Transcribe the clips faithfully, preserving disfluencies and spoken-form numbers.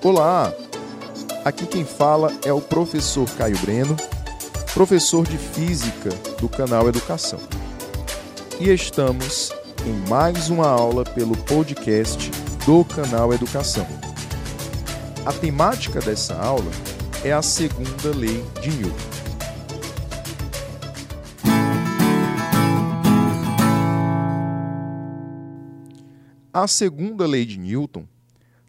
Olá, aqui quem fala é o professor Caio Breno, professor de Física do Canal Educação. E estamos em mais uma aula pelo podcast do Canal Educação. A temática dessa aula é a Segunda Lei de Newton. A Segunda Lei de Newton,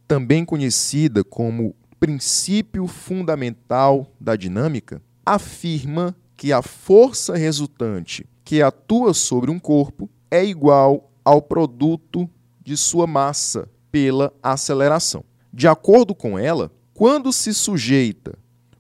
também conhecida como princípio fundamental da dinâmica, afirma que a força resultante que atua sobre um corpo é igual ao produto de sua massa pela aceleração. De acordo com ela, quando se sujeita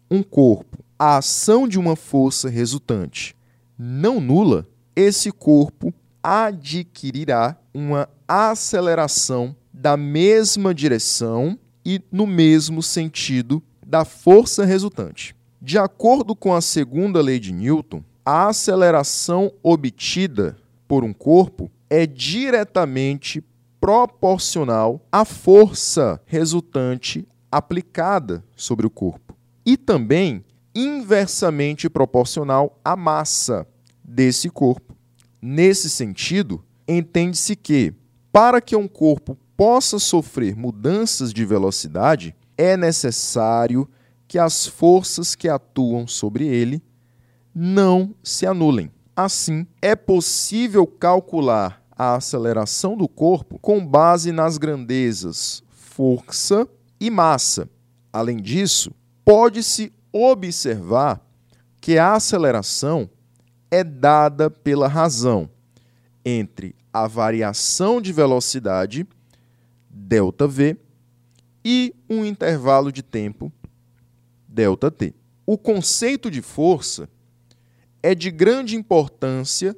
um corpo à ação de uma força resultante não nula, esse corpo adquirirá uma aceleração da mesma direção e no mesmo sentido da força resultante. De acordo com a segunda lei de Newton, a aceleração obtida por um corpo é diretamente proporcional à força resultante aplicada sobre o corpo e também inversamente proporcional à massa desse corpo. Nesse sentido, entende-se que, para que um corpo possa sofrer mudanças de velocidade, é necessário que as forças que atuam sobre ele não se anulem. Assim, é possível calcular a aceleração do corpo com base nas grandezas força e massa. Além disso, pode-se observar que a aceleração é dada pela razão entre a variação de velocidade, delta V, e um intervalo de tempo, delta T. O conceito de força é de grande importância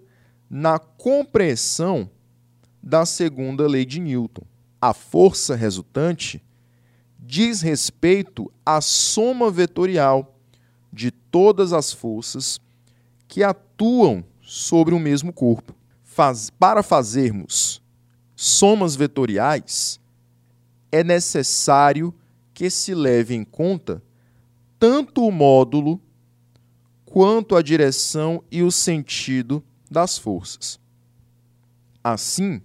na compreensão da segunda lei de Newton. A força resultante diz respeito à soma vetorial de todas as forças que atuam sobre o mesmo corpo. Faz, para fazermos somas vetoriais, é necessário que se leve em conta tanto o módulo quanto a direção e o sentido das forças. Assim,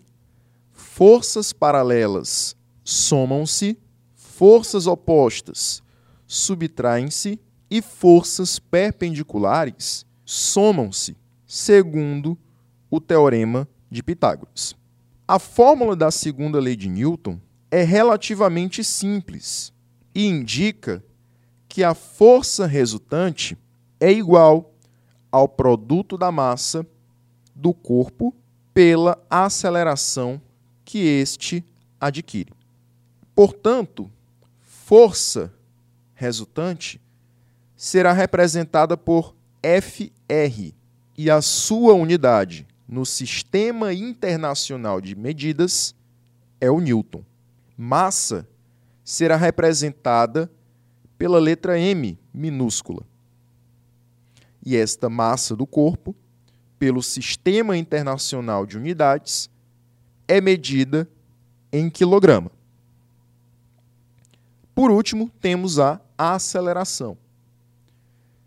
forças paralelas somam-se, forças opostas subtraem-se e forças perpendiculares somam-se, segundo o teorema de Pitágoras. A fórmula da segunda lei de Newton é relativamente simples e indica que a força resultante é igual ao produto da massa do corpo pela aceleração que este adquire. Portanto, força resultante será representada por F R e a sua unidade no Sistema Internacional de Medidas é o Newton. Massa será representada pela letra M minúscula. E esta massa do corpo, pelo Sistema Internacional de Unidades, é medida em quilograma. Por último, temos a aceleração,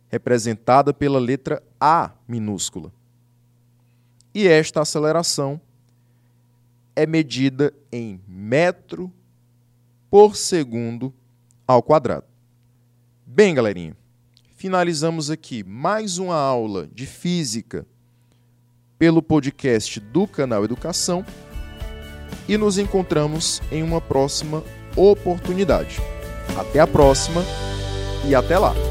representada pela letra A minúscula. E esta aceleração é medida em metro por segundo ao quadrado. Bem, galerinha, finalizamos aqui mais uma aula de física pelo podcast do Canal Educação e nos encontramos em uma próxima oportunidade. Até a próxima e até lá!